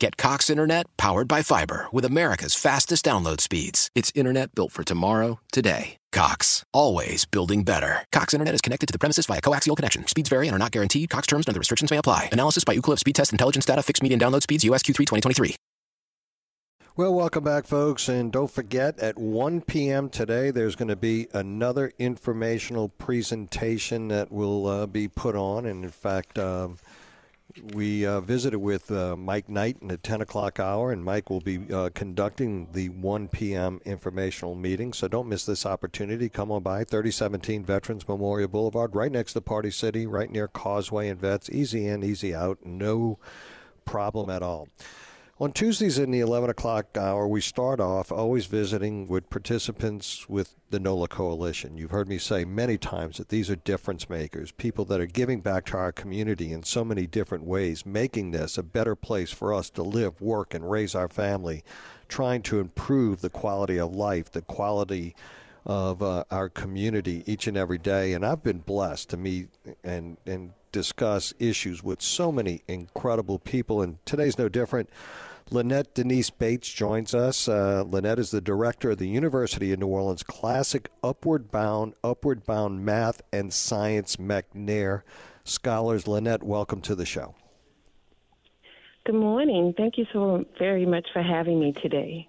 Get Cox Internet powered by fiber with America's fastest download speeds. It's internet built for tomorrow, today. Cox, always building better. Cox Internet is connected to the premises via coaxial connection. Speeds vary and are not guaranteed. Cox terms and other restrictions may apply. Analysis by Ookla speed test intelligence data. Fixed median download speeds. US Q3 2023. Well, welcome back, folks, and don't forget, at 1 p.m. today, there's going to be another informational presentation that will be put on, and in fact, we visited with Mike Knight in the 10 o'clock hour, and Mike will be conducting the 1 p.m. informational meeting. So don't miss this opportunity. Come on by 3017 Veterans Memorial Boulevard, right next to Party City, right near Causeway and Vets. Easy in, easy out. No problem at all. On Tuesdays in the 11 o'clock hour, we start off always visiting with participants with the NOLA Coalition. You've heard me say many times that these are difference makers, people that are giving back to our community in so many different ways, making this a better place for us to live, work, and raise our family, trying to improve the quality of life, the quality of our community each and every day. And I've been blessed to meet and discuss issues with so many incredible people, and today's no different. Lynette Denise Bates joins us. Lynette is the director of the University of New Orleans Classic Upward Bound Math and Science McNair Scholars. Lynette, welcome to the show. Good morning. Thank you so very much for having me today.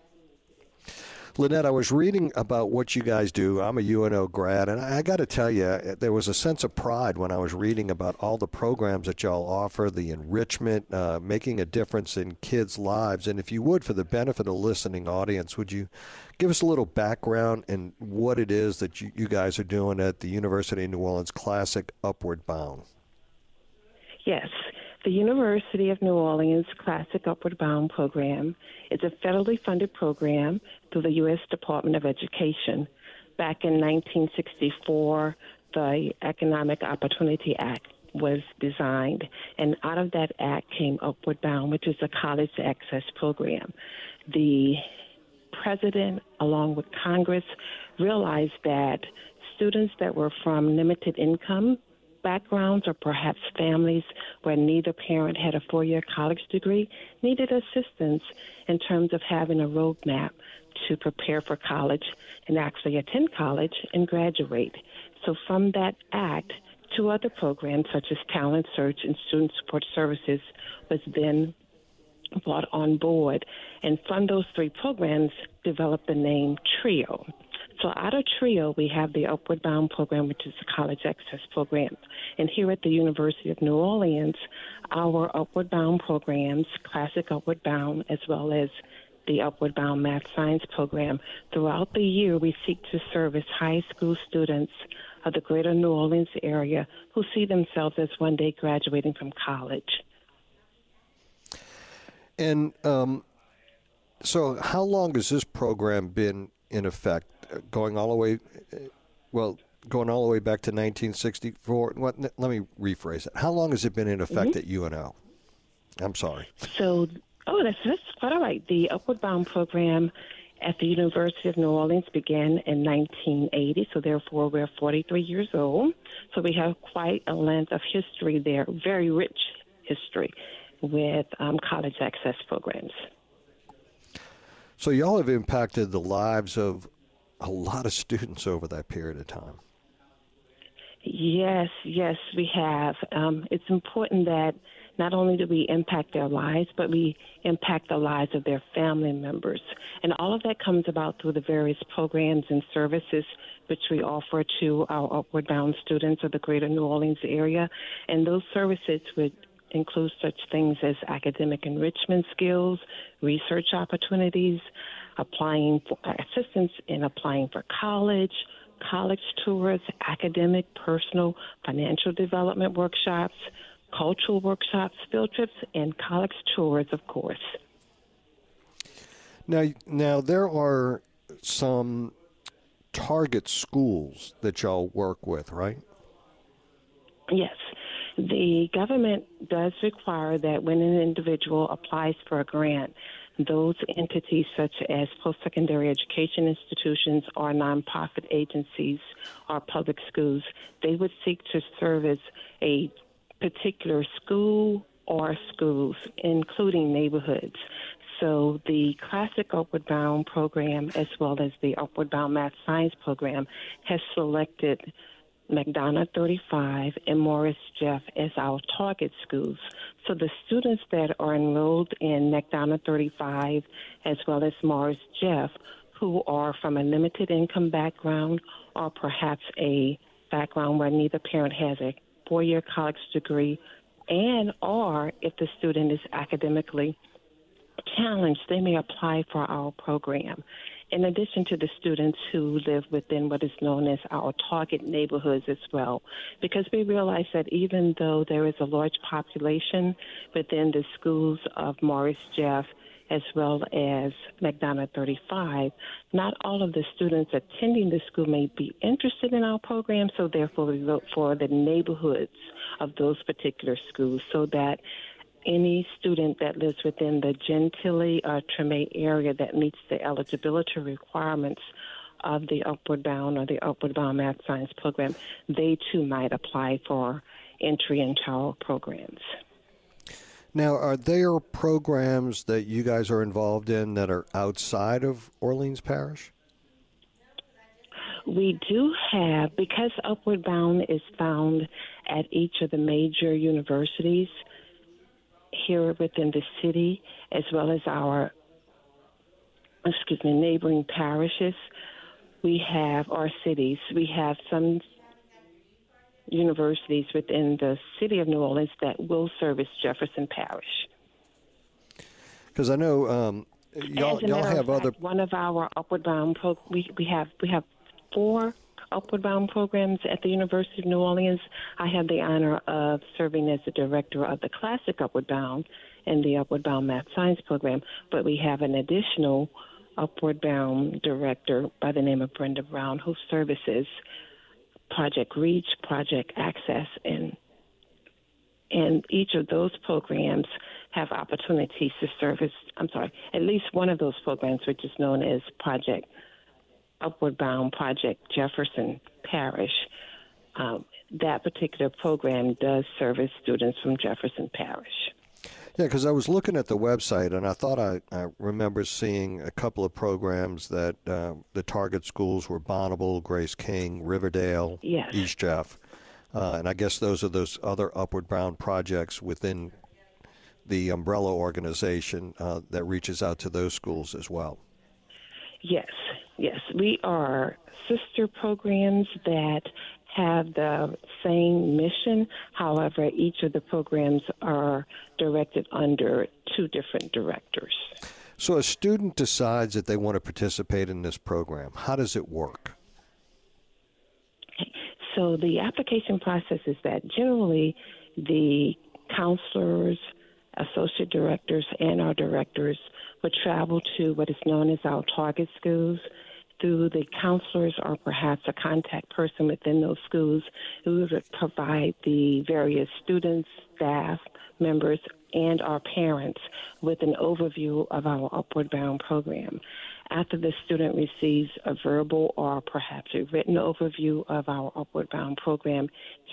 Lynette, I was reading about what you guys do. I'm a UNO grad, and I got to tell you, there was a sense of pride when I was reading about all the programs that y'all offer, the enrichment, making a difference in kids' lives. And if you would, for the benefit of the listening audience, would you give us a little background in what it is that you guys are doing at the University of New Orleans Classic Upward Bound? Yes. The University of New Orleans Classic Upward Bound program is a federally funded program through the U.S. Department of Education. Back in 1964, the Economic Opportunity Act was designed, and out of that act came Upward Bound, which is a college access program. The president, along with Congress, realized that students that were from limited income backgrounds, or perhaps families where neither parent had a four-year college degree, needed assistance in terms of having a roadmap to prepare for college and actually attend college and graduate. So from that act, two other programs such as Talent Search and Student Support Services was then brought on board, and from those three programs developed the name TRIO. So out of TRIO, we have the Upward Bound program, which is a college access program. And here at the University of New Orleans, our Upward Bound programs, Classic Upward Bound, as well as the Upward Bound Math Science program, throughout the year, we seek to service high school students of the greater New Orleans area who see themselves as one day graduating from college. And so how long has this program been in effect? Going all the way back to 1964. What? Let me rephrase it. How long has it been in effect at UNO? I'm sorry. So, that's quite all right. The Upward Bound program at the University of New Orleans began in 1980, so therefore we're 43 years old. So we have quite a length of history there, very rich history with college access programs. So y'all have impacted the lives of a lot of students over that period of time. Yes, we have. It's important that not only do we impact their lives, but we impact the lives of their family members. And all of that comes about through the various programs and services which we offer to our Upward Bound students of the greater New Orleans area. And those services would includes such things as academic enrichment skills, research opportunities, applying for assistance in applying for college, college tours, academic, personal, financial development workshops, cultural workshops, field trips, and college tours, of course. Now there are some target schools that y'all work with, right? Yes. The government does require that when an individual applies for a grant, those entities such as post-secondary education institutions or nonprofit agencies or public schools, they would seek to service a particular school or schools, including neighborhoods. So the classic Upward Bound program, as well as the Upward Bound Math Science program, has selected McDonough 35 and Morris Jeff as our target schools. So the students that are enrolled in McDonough 35 as well as Morris Jeff, who are from a limited income background or perhaps a background where neither parent has a four-year college degree, and or if the student is academically challenged, they may apply for our program. In addition to the students who live within what is known as our target neighborhoods as well, because we realize that even though there is a large population within the schools of Morris Jeff as well as McDonough 35, not all of the students attending the school may be interested in our program, so therefore we look for the neighborhoods of those particular schools so that any student that lives within the Gentilly or Treme area that meets the eligibility requirements of the Upward Bound or the Upward Bound Math Science program, they too might apply for entry into our programs. Now, are there programs that you guys are involved in that are outside of Orleans Parish? We do have, because Upward Bound is found at each of the major universities here within the city, as well as our, neighboring parishes, we have our cities. We have some universities within the city of New Orleans that will service Jefferson Parish. Because I know y'all have other. One of our Upward Bound we have four Upward Bound programs at the University of New Orleans. I had the honor of serving as the director of the classic Upward Bound and the Upward Bound Math Science program, but we have an additional Upward Bound director by the name of Brenda Brown who services Project REACH, Project ACCESS, and each of those programs have opportunities to service, at least one of those programs, which is known as Project Upward Bound Project Jefferson Parish. That particular program does service students from Jefferson Parish. Yeah, because I was looking at the website and I thought I remember seeing a couple of programs that the target schools were Bonneville, Grace King, Riverdale, yes, East Jeff. And I guess those are those other Upward Bound projects within the umbrella organization that reaches out to those schools as well. Yes. Yes, we are sister programs that have the same mission. However, each of the programs are directed under two different directors. So a student decides that they want to participate in this program. How does it work? So the application process is that generally the counselors, associate directors, and our directors would travel to what is known as our target schools. Through the counselors or perhaps a contact person within those schools, who would provide the various students, staff members, and our parents with an overview of our Upward Bound program. After the student receives a verbal or perhaps a written overview of our Upward Bound program,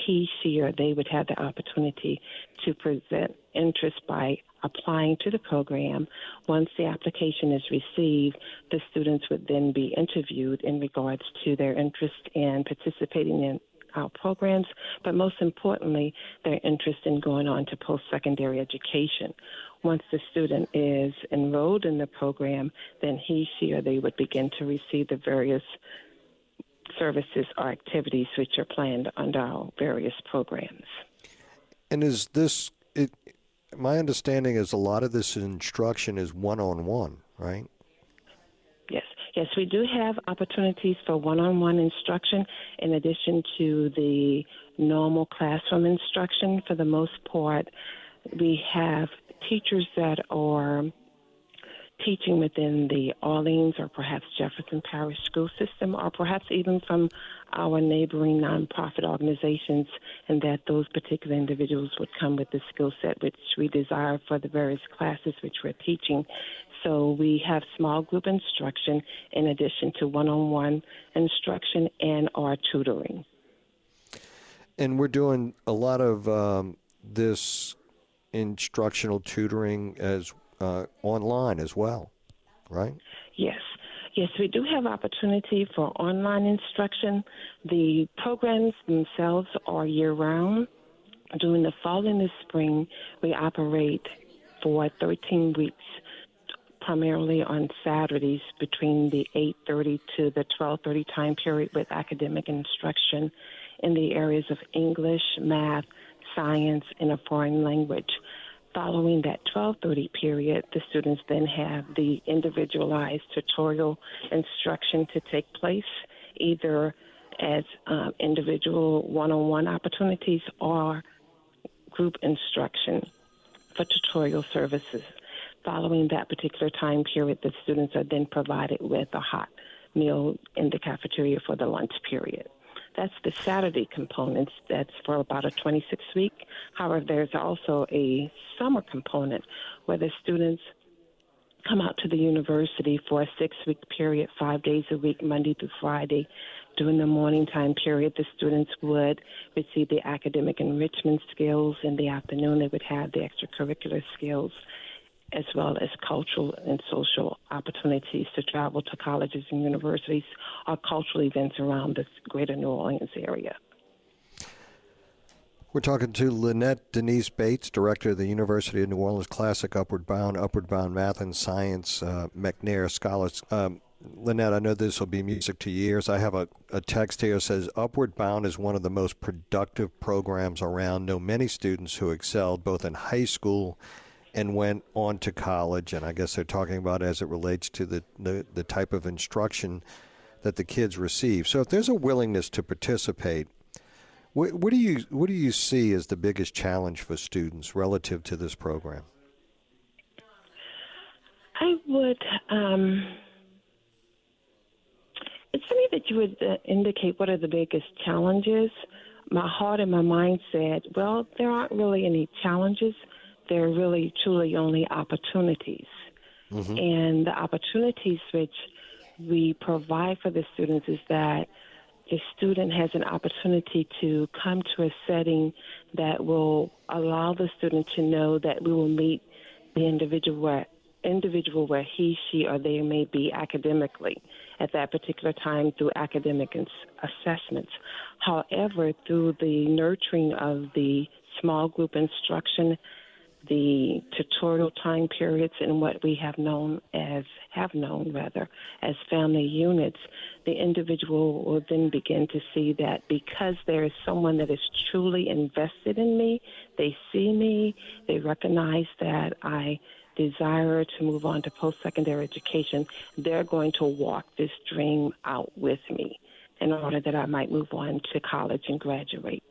he, she, or they would have the opportunity to present interest by applying to the program. Once the application is received, the students would then be interviewed in regards to their interest in participating in our programs, but most importantly, their interest in going on to post-secondary education. Once the student is enrolled in the program, then he, she, or they would begin to receive the various services or activities which are planned under our various programs. And is this my understanding is a lot of this instruction is one-on-one, right? Yes, we do have opportunities for one-on-one instruction in addition to the normal classroom instruction. For the most part, we have teachers that are teaching within the Orleans or perhaps Jefferson Parish school system, or perhaps even from our neighboring nonprofit organizations, and that those particular individuals would come with the skill set which we desire for the various classes which we're teaching. So we have small group instruction in addition to one-on-one instruction and our tutoring. And we're doing a lot of this instructional tutoring as online as well, right? Yes, we do have opportunity for online instruction. The programs themselves are year-round. During the fall and the spring, we operate for 13 weeks, primarily on Saturdays between the 8:30 to the 12:30 time period with academic instruction in the areas of English, math, science, and a foreign language. Following that 12:30 period, the students then have the individualized tutorial instruction to take place, either as individual one-on-one opportunities or group instruction for tutorial services. Following that particular time period, the students are then provided with a hot meal in the cafeteria for the lunch period. That's the Saturday components. That's for about a 26-week. However, there's also a summer component where the students come out to the university for a 6-week period, 5 days a week, Monday through Friday. During the morning time period, the students would receive the academic enrichment skills. In the afternoon, they would have the extracurricular skills, as well as cultural and social opportunities to travel to colleges and universities or cultural events around the greater New Orleans area. We're talking to Lynette Denise Bates, Director of the University of New Orleans Classic Upward Bound Math and Science McNair Scholars. Lynette, I know this will be music to your ears. I have a text here that says, Upward Bound is one of the most productive programs around. Know many students who excelled both in high school and went on to college, and I guess they're talking about as it relates to the type of instruction that the kids receive. So if there's a willingness to participate, what do you see as the biggest challenge for students relative to this program? I would, it's funny that you would indicate what are the biggest challenges. My heart and my mind said, well, there aren't really any challenges. They're really, truly only opportunities. Mm-hmm. And the opportunities which we provide for the students is that the student has an opportunity to come to a setting that will allow the student to know that we will meet the individual where he, she, or they may be academically at that particular time through academic assessments. However, through the nurturing of the small group instruction, the tutorial time periods, and what we have known as family units, the individual will then begin to see that because there is someone that is truly invested in me, they see me, they recognize that I desire to move on to post-secondary education, they're going to walk this dream out with me in order that I might move on to college and graduate.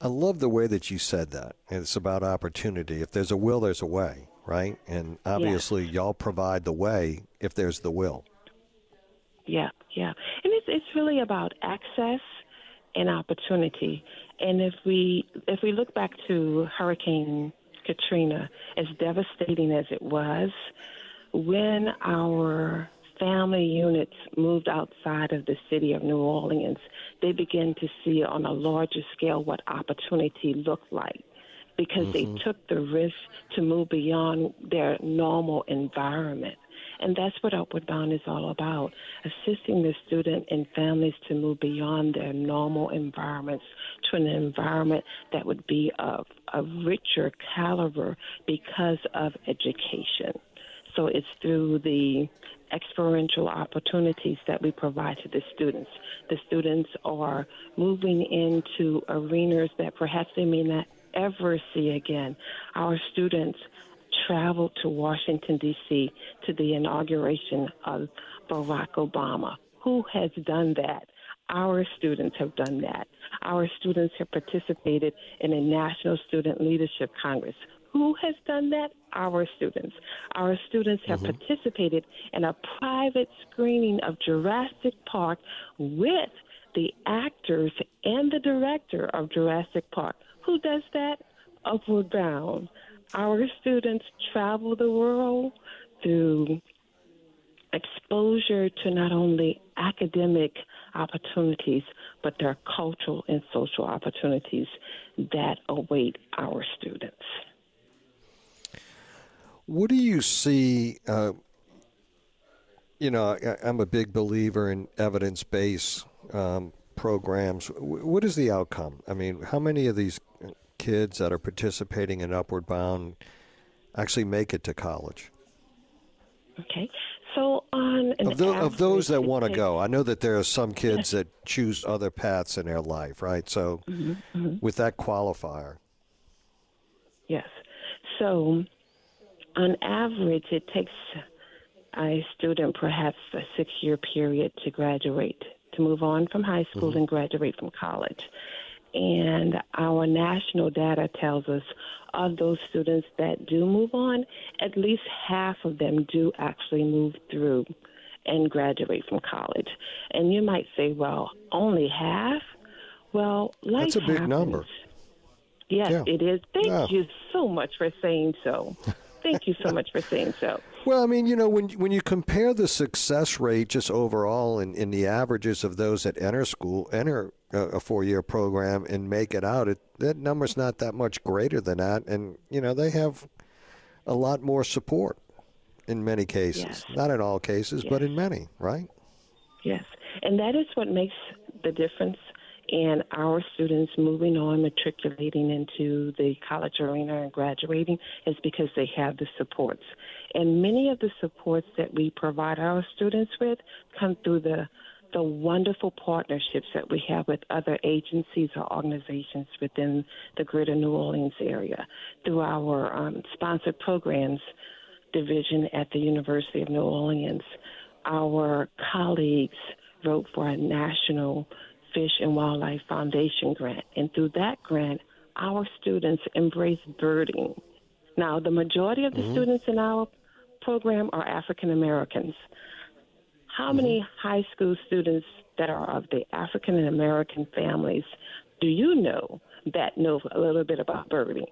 I love the way that you said that. It's about opportunity. If there's a will, there's a way, right? And obviously, yeah, Y'all provide the way if there's the will. Yeah. And it's really about access and opportunity. And if we look back to Hurricane Katrina, as devastating as it was, when our family units moved outside of the city of New Orleans, they began to see on a larger scale what opportunity looked like because they took the risk to move beyond their normal environment. And that's what Upward Bound is all about, assisting the student and families to move beyond their normal environments to an environment that would be of a richer caliber because of education. So it's through the experiential opportunities that we provide to the students. The students are moving into arenas that perhaps they may not ever see again. Our students traveled to Washington, D.C. to the inauguration of Barack Obama. Who has done that? Our students have done that. Our students have participated in a National Student Leadership Congress. Who has done that? Our students. Our students have participated in a private screening of Jurassic Park with the actors and the director of Jurassic Park. Who does that? Upward Bound. Our students travel the world through exposure to not only academic opportunities, but there are cultural and social opportunities that await our students. What do you see? I'm a big believer in evidence-based programs. What is the outcome? I mean, how many of these kids that are participating in Upward Bound actually make it to college? Okay. So of those that want to go, I know that there are some kids that choose other paths in their life, right? So with that qualifier. Yes. So on average, it takes a student perhaps a 6-year period to graduate, to move on from high school and graduate from college. And our national data tells us of those students that do move on, at least half of them do actually move through and graduate from college. And you might say, well, only half? Well, life happens. That's a big number. Yes, it is. Thank you so much for saying so. Thank you so much for saying so. Well, I mean, you know, when you compare the success rate just overall in the averages of those that enter a 4-year program and make it out, that number's not that much greater than that. And, you know, they have a lot more support in many cases. Yes. Not in all cases, but in many, right? Yes. And that is what makes the difference in our students moving on, matriculating into the college arena and graduating, is because they have the supports. And many of the supports that we provide our students with come through the wonderful partnerships that we have with other agencies or organizations within the greater New Orleans area, through our sponsored programs division at the University of New Orleans. Our colleagues wrote for a National Fish and Wildlife Foundation grant, and through that grant, our students embrace birding. Now, the majority of the students in our program are African Americans. How many high school students that are of the African and American families do you know that know a little bit about birding?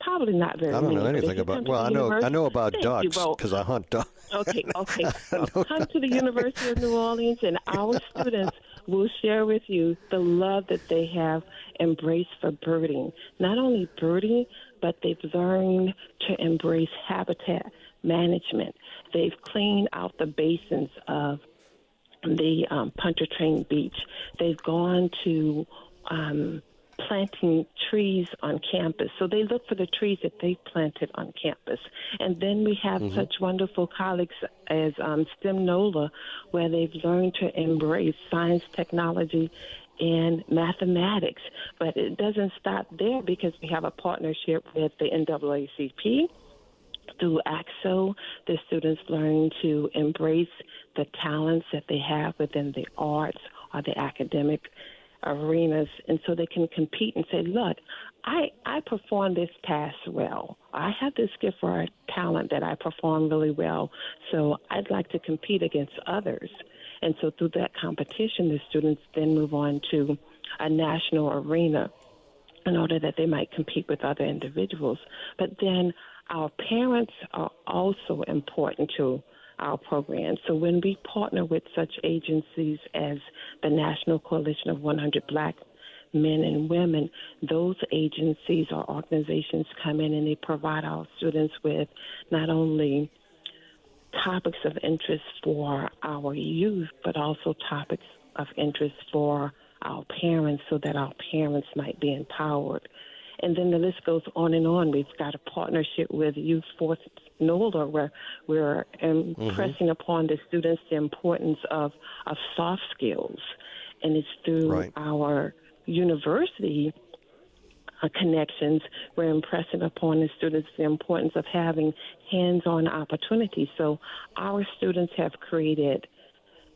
Probably not very many. I don't know anything about. Well, I know about ducks because I hunt ducks. Okay. Well, come to the University of New Orleans, and our students will share with you the love that they have embraced for birding. Not only birding, but they've learned to embrace habitat management. They've cleaned out the basins of the Pontchartrain Beach. They've gone to planting trees on campus. So they look for the trees that they planted on campus. And then we have such wonderful colleagues as STEM NOLA, where they've learned to embrace science, technology, and mathematics. But it doesn't stop there, because we have a partnership with the NAACP. Through AXO, the students learn to embrace the talents that they have within the arts or the academic arenas, and so they can compete and say, look, I perform this task well. I have this gift or talent that I perform really well, so I'd like to compete against others. And so through that competition, the students then move on to a national arena in order that they might compete with other individuals. But then our parents are also important to our program. So when we partner with such agencies as the National Coalition of 100 Black Men and Women, those agencies or organizations come in and they provide our students with not only topics of interest for our youth, but also topics of interest for our parents, so that our parents might be empowered. And then the list goes on and on. We've got a partnership with Youth Force NOLA, where we're impressing upon the students the importance of soft skills. And it's through our university connections. We're impressing upon the students the importance of having hands-on opportunities. So our students have created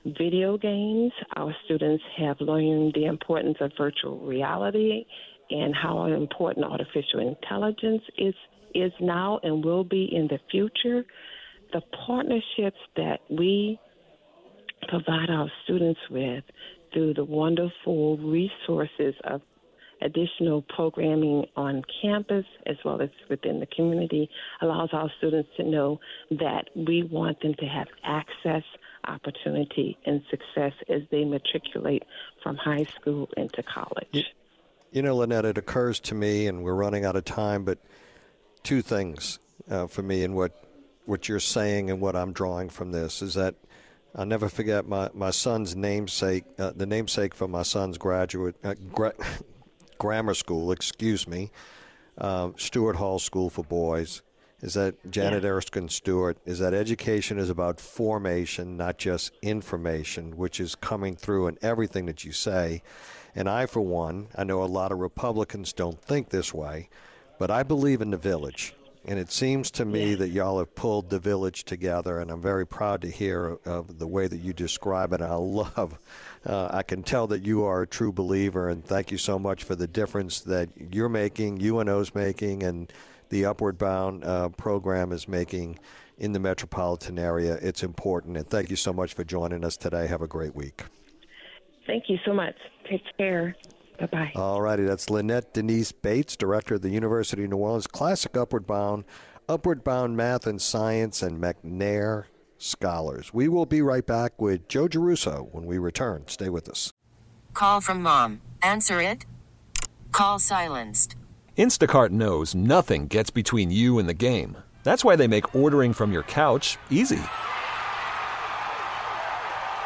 video games. Our students have learned the importance of virtual reality and how important artificial intelligence is now and will be in the future. The partnerships that we provide our students with through the wonderful resources of additional programming on campus as well as within the community allows our students to know that we want them to have access, opportunity, and success as they matriculate from high school into college. You know, Lynette, it occurs to me, and we're running out of time, but two things for me in what you're saying and what I'm drawing from this is that I'll never forget my son's namesake, the namesake for my son's grammar school, Stewart Hall School for Boys, is that Janet Erskine Stewart, is that education is about formation, not just information, which is coming through in everything that you say. And I, for one, I know a lot of Republicans don't think this way, but I believe in the village. And it seems to me that y'all have pulled the village together, and I'm very proud to hear of the way that you describe it. And I love, I can tell that you are a true believer, and thank you so much for the difference that you're making, UNO's making, and the Upward Bound program is making in the metropolitan area. It's important, and thank you so much for joining us today. Have a great week. Thank you so much. Take care. Bye-bye. All righty. That's Lynette Denise Bates, director of the University of New Orleans Classic Upward Bound Math and Science, and McNair Scholars. We will be right back with Joe Giarrusso when we return. Stay with us. Call from mom. Answer it. Call silenced. Instacart knows nothing gets between you and the game. That's why they make ordering from your couch easy.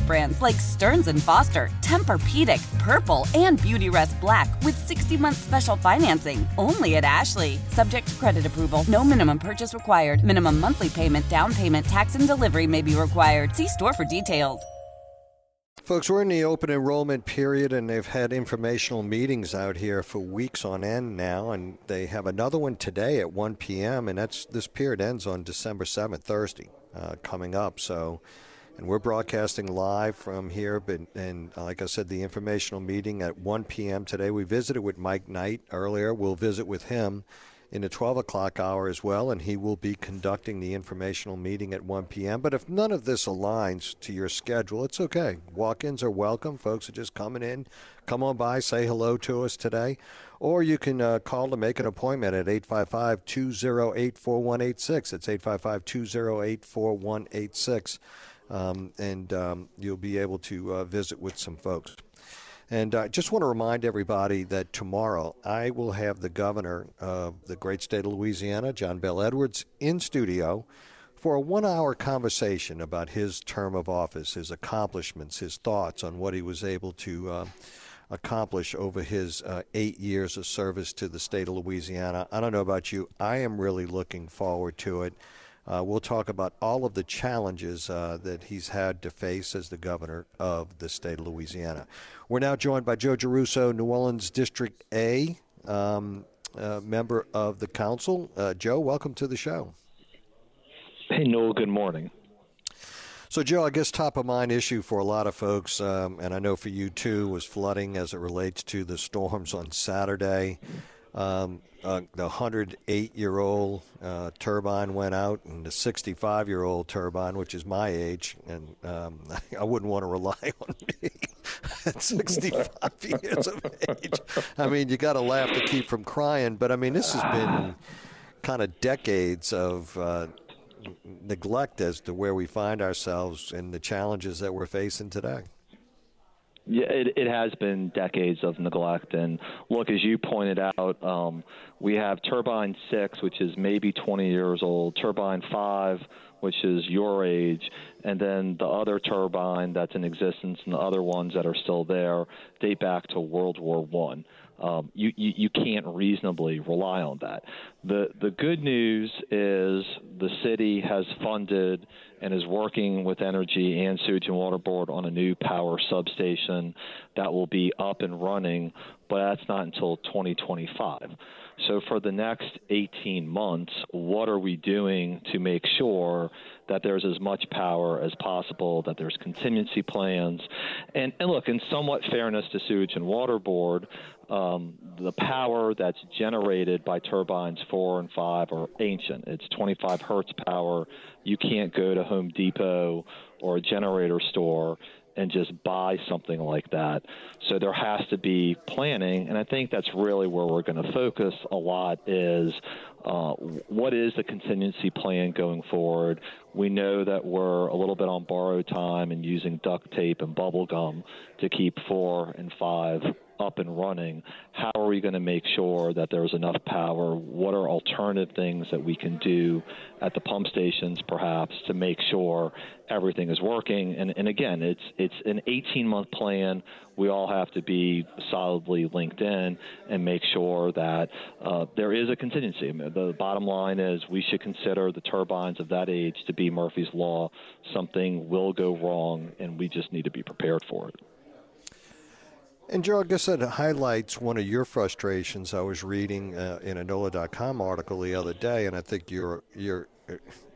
brands like Stearns and Foster, Tempur-Pedic, Purple, and Beautyrest Black with 60-month special financing only at Ashley. Subject to credit approval. No minimum purchase required. Minimum monthly payment, down payment, tax, and delivery may be required. See store for details. Folks, we're in the open enrollment period, and they've had informational meetings out here for weeks on end now, and they have another one today at 1 p.m., and this period ends on December 7th, Thursday, coming up. So, and we're broadcasting live from here, but, and like I said, the informational meeting at 1 p.m. today. We visited with Mike Knight earlier. We'll visit with him in the 12 o'clock hour as well, and he will be conducting the informational meeting at 1 p.m. But if none of this aligns to your schedule, it's okay. Walk-ins are welcome. Folks are just coming in. Come on by, say hello to us today. Or you can call to make an appointment at 855-208-4186. It's 855-208-4186, and you'll be able to visit with some folks. And I just want to remind everybody that tomorrow I will have the governor of the great state of Louisiana, John Bel Edwards, in studio for a 1-hour conversation about his term of office, his accomplishments, his thoughts on what he was able to accomplish over his 8 years of service to the state of Louisiana. I don't know about you. I am really looking forward to it. We'll talk about all of the challenges that he's had to face as the governor of the state of Louisiana. We're now joined by Joe Giarrusso, New Orleans District A, member of the council. Joe, welcome to the show. Hey, Noel, good morning. So, Joe, I guess top of mind issue for a lot of folks, and I know for you too, was flooding as it relates to the storms on Saturday. The 108-year-old turbine went out, and the 65-year-old turbine, which is my age, and I wouldn't want to rely on me at 65 years of age. I mean, you got to laugh to keep from crying, but I mean, this has been kind of decades of neglect as to where we find ourselves and the challenges that we're facing today. Yeah, it has been decades of neglect. And look, as you pointed out, we have Turbine 6, which is maybe 20 years old, Turbine 5, which is your age, and then the other turbine that's in existence and the other ones that are still there date back to World War I. You can't reasonably rely on that. The good news is the city has funded and is working with Energy and Sewerage and Water Board on a new power substation that will be up and running, but that's not until 2025. So for the next 18 months, what are we doing to make sure that there's as much power as possible, that there's contingency plans? And look, in somewhat fairness to Sewerage and Water Board, the power that's generated by turbines 4 and 5 are ancient. It's 25 hertz power. You can't go to Home Depot or a generator store and just buy something like that. So there has to be planning, and I think that's really where we're going to focus a lot is what is the contingency plan going forward? We know that we're a little bit on borrowed time and using duct tape and bubble gum to keep 4 and 5 up and running. How are we going to make sure that there's enough power? What are alternative things that we can do at the pump stations, perhaps, to make sure everything is working? And again, it's an 18-month plan. We all have to be solidly linked in and make sure that there is a contingency. The bottom line is we should consider the turbines of that age to be Murphy's Law. Something will go wrong, and we just need to be prepared for it. And, Joe, I guess that highlights one of your frustrations. I was reading in an NOLA.com article the other day, and I think you're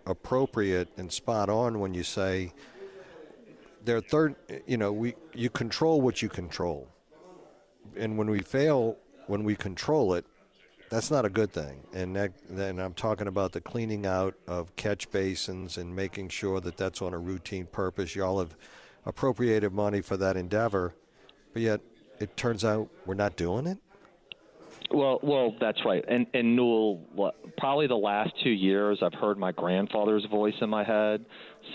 appropriate and spot on when you say you control what you control. And when we fail, when we control it, that's not a good thing. And then I'm talking about the cleaning out of catch basins and making sure that that's on a routine purpose. Y'all have appropriated money for that endeavor, but yet it turns out we're not doing it? Well, that's right. And Newell, probably the last 2 years, I've heard my grandfather's voice in my head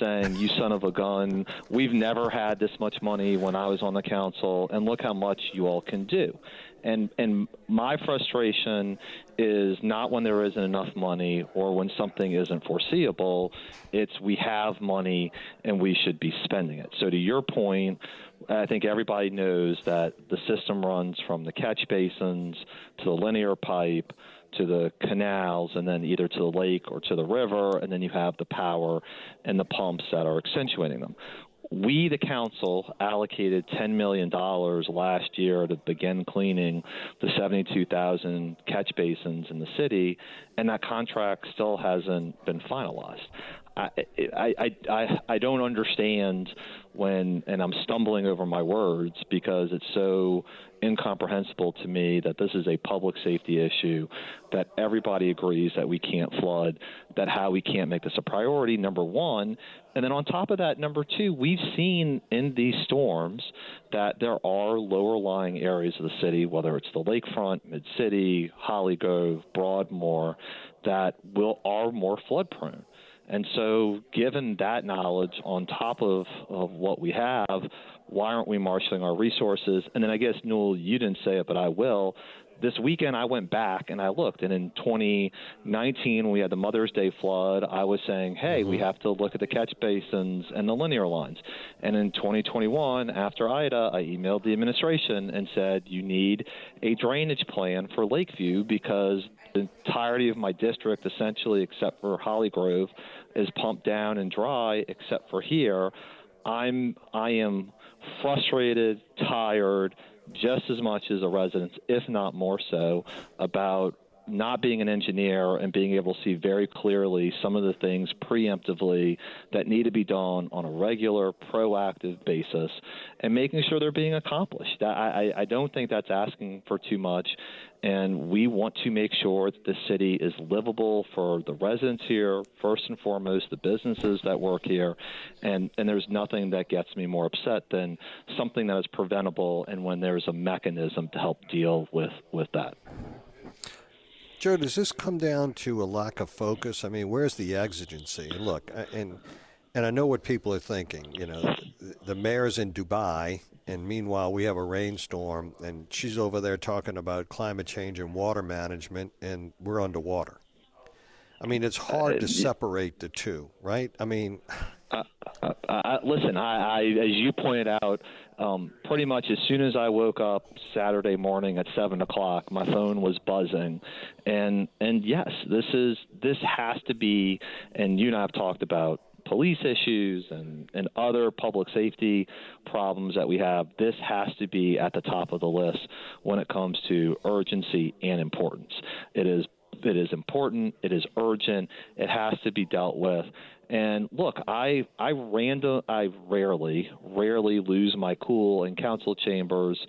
saying, "You son of a gun, we've never had this much money when I was on the council, and look how much you all can do." And my frustration is not when there isn't enough money or when something isn't foreseeable. It's we have money and we should be spending it. So to your point, I think everybody knows that the system runs from the catch basins to the linear pipe to the canals and then either to the lake or to the river, and then you have the power and the pumps that are accentuating them. We, the council, allocated $10 million last year to begin cleaning the 72,000 catch basins in the city, and that contract still hasn't been finalized. I don't understand when, and I'm stumbling over my words because it's so incomprehensible to me that this is a public safety issue, that everybody agrees that we can't flood, that how we can't make this a priority, number one. And then on top of that, number two, we've seen in these storms that there are lower-lying areas of the city, whether it's the lakefront, mid-city, Holly Grove, Broadmoor, that are more flood-prone. And so given that knowledge on top of what we have, why aren't we marshaling our resources? And then I guess, Newell, you didn't say it, but I will. This weekend I went back and I looked, and in 2019 we had the Mother's Day flood. I was saying, hey, we have to look at the catch basins and the linear lines. And in 2021, after Ida, I emailed the administration and said, you need a drainage plan for Lakeview because the entirety of my district, essentially, except for Holly Grove, is pumped down and dry except for here. I am frustrated, tired, just as much as the residents, if not more so, about not being an engineer and being able to see very clearly some of the things preemptively that need to be done on a regular, proactive basis and making sure they're being accomplished. I don't think that's asking for too much. And we want to make sure that the city is livable for the residents here, first and foremost, the businesses that work here. And there's nothing that gets me more upset than something that is preventable and when there's a mechanism to help deal with that. Joe, does this come down to a lack of focus? I mean, where's the exigency? And look, and I know what people are thinking. You know, the mayor's in Dubai, and meanwhile we have a rainstorm, and she's over there talking about climate change and water management, and we're underwater. I mean, it's hard to separate the two, right? I mean... Listen, as you pointed out, pretty much as soon as I woke up Saturday morning at 7 o'clock, my phone was buzzing. And yes, this has to be, and you and I have talked about police issues and other public safety problems that we have. This has to be at the top of the list when it comes to urgency and importance. It is important. It is urgent. It has to be dealt with. And look, I rarely lose my cool in council chambers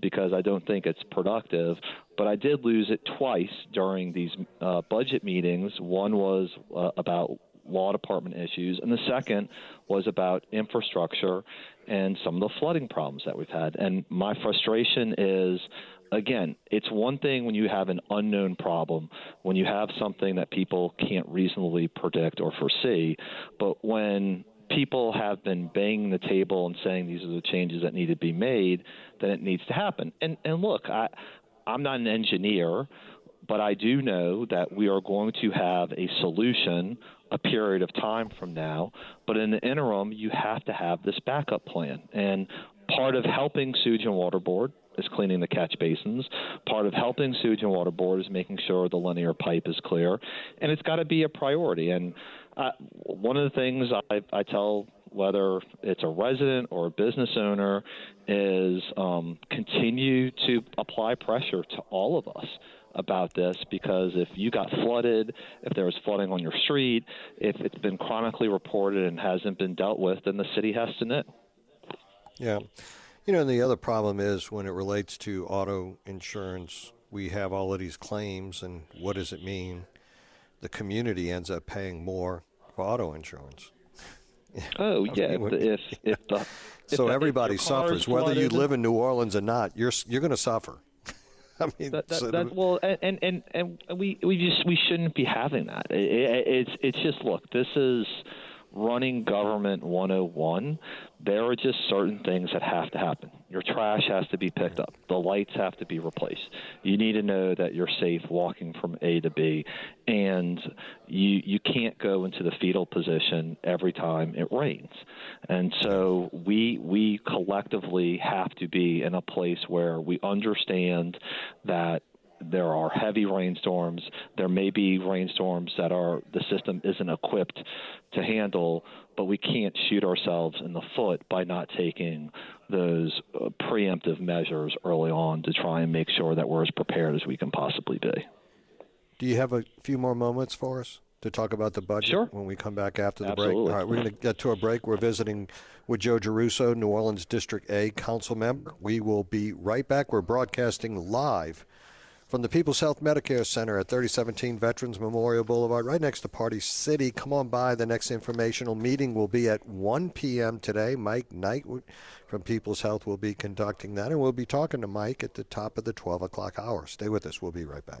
because I don't think it's productive. But I did lose it twice during these budget meetings. One was about law department issues, and the second was about infrastructure and some of the flooding problems that we've had. And my frustration is, again, it's one thing when you have an unknown problem, when you have something that people can't reasonably predict or foresee, but when people have been banging the table and saying these are the changes that need to be made, then it needs to happen. And look, I'm not an engineer, but I do know that we are going to have a solution a period of time from now, but in the interim, you have to have this backup plan. And part of helping Sewerage and Water Board is cleaning the catch basins. Part of helping Sewerage and Water Board is making sure the linear pipe is clear, and it's got to be a priority. And one of the things I tell, whether it's a resident or a business owner, is continue to apply pressure to all of us about this, because if you got flooded, if there was flooding on your street, if it's been chronically reported and hasn't been dealt with, then the city has to know. Yeah. You know, and the other problem is when it relates to auto insurance, we have all of these claims, and what does it mean? The community ends up paying more for auto insurance. Oh, yeah. Everybody suffers. Whether you live in New Orleans or not, you're going to suffer. I mean, we shouldn't be having that. It's just, look, this is running government 101. There are just certain things that have to happen. Your trash has to be picked up. The lights have to be replaced. You need to know that you're safe walking from A to B, and you can't go into the fetal position every time it rains. And so we collectively have to be in a place where we understand that there are heavy rainstorms. There may be rainstorms that the system isn't equipped to handle, but we can't shoot ourselves in the foot by not taking those preemptive measures early on to try and make sure that we're as prepared as we can possibly be. Do you have a few more moments for us to talk about the budget? Sure. When we come back after the break? All right, we're going to get to a break. We're visiting with Joe Giarrusso, New Orleans District A council member. We will be right back. We're broadcasting live from the People's Health Medicare Center at 3017 Veterans Memorial Boulevard, right next to Party City. Come on by. The next informational meeting will be at 1 p.m. today. Mike Knight from People's Health will be conducting that, and we'll be talking to Mike at the top of the 12 o'clock hour. Stay with us. We'll be right back.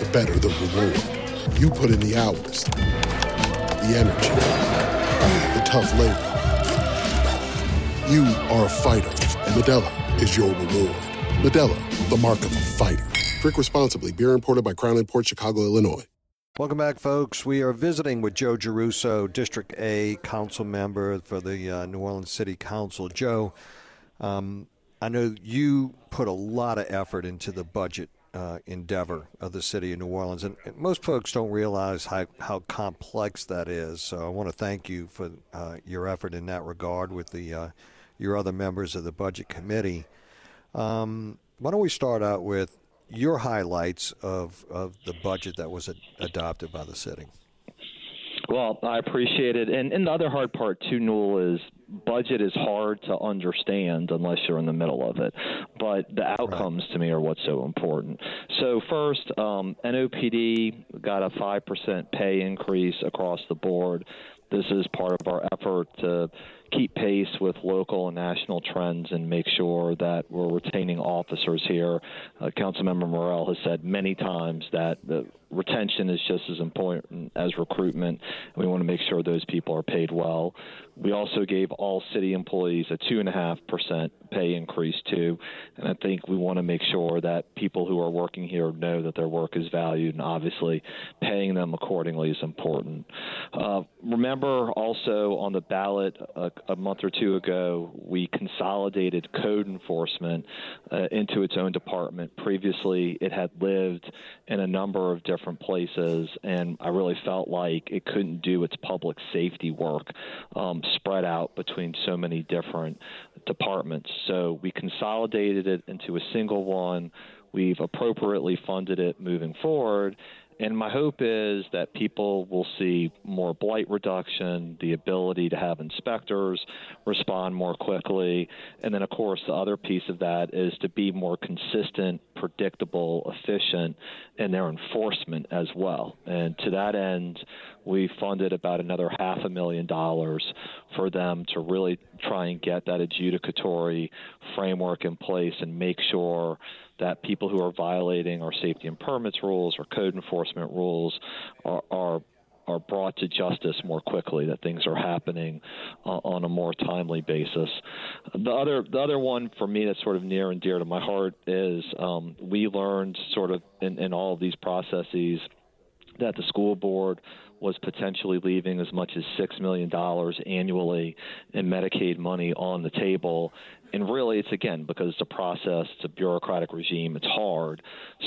the better the reward. You put in the hours, the energy, the tough labor. You are a fighter, and Modelo is your reward. Modelo, the mark of a fighter. Drink responsibly. Beer imported by Crown Imports, Chicago, Illinois. Welcome back, folks. We are visiting with Joe Giarrusso, District A council member for the New Orleans City Council. Joe, I know you put a lot of effort into the budget endeavor of the city of New Orleans, and most folks don't realize how complex that is. So I want to thank you for your effort in that regard with the your other members of the budget committee. Why don't we start out with your highlights of the budget that was adopted by the city? Well, I appreciate it. And the other hard part, too, Newell, is budget is hard to understand unless you're in the middle of it. But the outcomes to me are what's so important. So first, NOPD got a 5% pay increase across the board. This is part of our effort to keep pace with local and national trends and make sure that we're retaining officers here. Councilmember Morrell has said many times that the retention is just as important as recruitment. We want to make sure those people are paid well. We also gave all city employees a 2.5% pay increase too. And I think we want to make sure that people who are working here know that their work is valued, and obviously paying them accordingly is important. Remember also on the ballot a month or two ago, we consolidated code enforcement into its own department. Previously, it had lived in a number of different places, and I really felt like it couldn't do its public safety work spread out between so many different departments. So we consolidated it into a single one. We've appropriately funded it moving forward. And my hope is that people will see more blight reduction, the ability to have inspectors respond more quickly. And then, of course, the other piece of that is to be more consistent, predictable, efficient in their enforcement as well. And to that end, we funded about another $500,000 for them to really try and get that adjudicatory framework in place and make sure that people who are violating our safety and permits rules or code enforcement rules are brought to justice more quickly, that things are happening on a more timely basis. The other one for me that's sort of near and dear to my heart is we learned sort of in all of these processes that the school board was potentially leaving as much as $6 million annually in Medicaid money on the table. And really, it's, again, because it's a process, it's a bureaucratic regime, it's hard.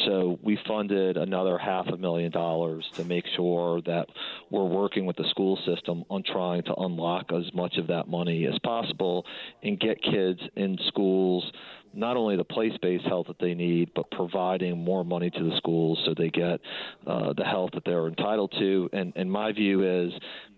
So we funded another $500,000 to make sure that we're working with the school system on trying to unlock as much of that money as possible and get kids in schools not only the place-based health that they need, but providing more money to the schools so they get the health that they're entitled to. And my view is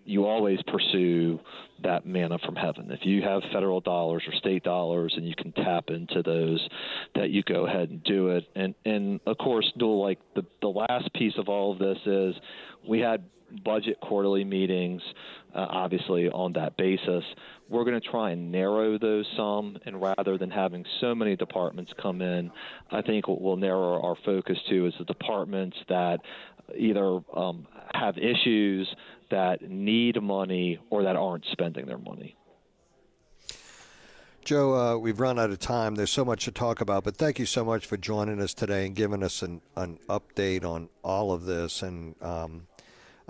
you always pursue that manna from heaven. If you have federal dollars or state dollars and you can tap into those, that you go ahead and do it. And of course, Newell, like the last piece of all of this is we had budget quarterly meetings, obviously, on that basis. We're going to try and narrow those some, and rather than having so many departments come in, I think what we'll narrow our focus to is the departments that either have issues, that need money, or that aren't spending their money. Joe, we've run out of time. There's so much to talk about, but thank you so much for joining us today and giving us an update on all of this. And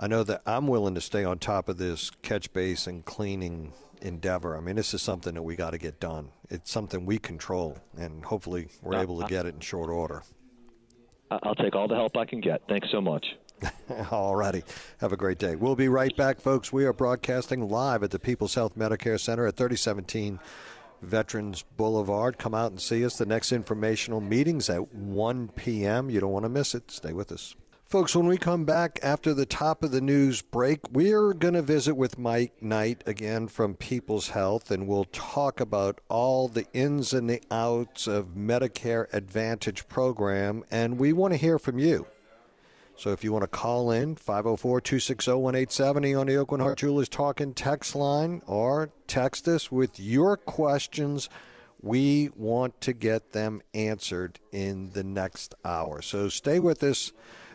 I know that I'm willing to stay on top of this catch basin cleaning endeavor. I mean, this is something that we got to get done. It's something we control, and hopefully we're able to get it in short order. I'll take all the help I can get. Thanks so much. All righty. Have a great day. We'll be right back, folks. We are broadcasting live at the People's Health Medicare Center at 3017 Veterans Boulevard. Come out and see us. The next informational meeting's at 1 p.m. You don't want to miss it. Stay with us. Folks, when we come back after the top of the news break, we're going to visit with Mike Knight again from People's Health, and we'll talk about all the ins and the outs of Medicare Advantage program, and we want to hear from you. So if you want to call in, 504-260-1870 on the Oakland Heart Jewelers Talking text line, or text us with your questions. We want to get them answered in the next hour. So stay with us.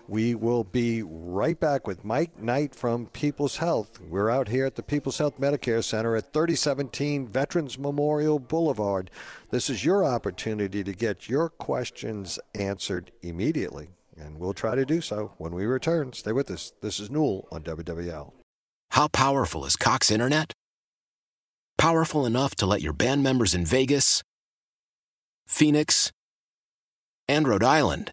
We will be right back with Mike Knight from People's Health. We're out here at the People's Health Medicare Center at 3017 Veterans Memorial Boulevard. This is your opportunity to get your questions answered immediately, and we'll try to do so when we return. Stay with us. This is Newell on WWL. How powerful is Cox Internet? Powerful enough to let your band members in Vegas, Phoenix, and Rhode Island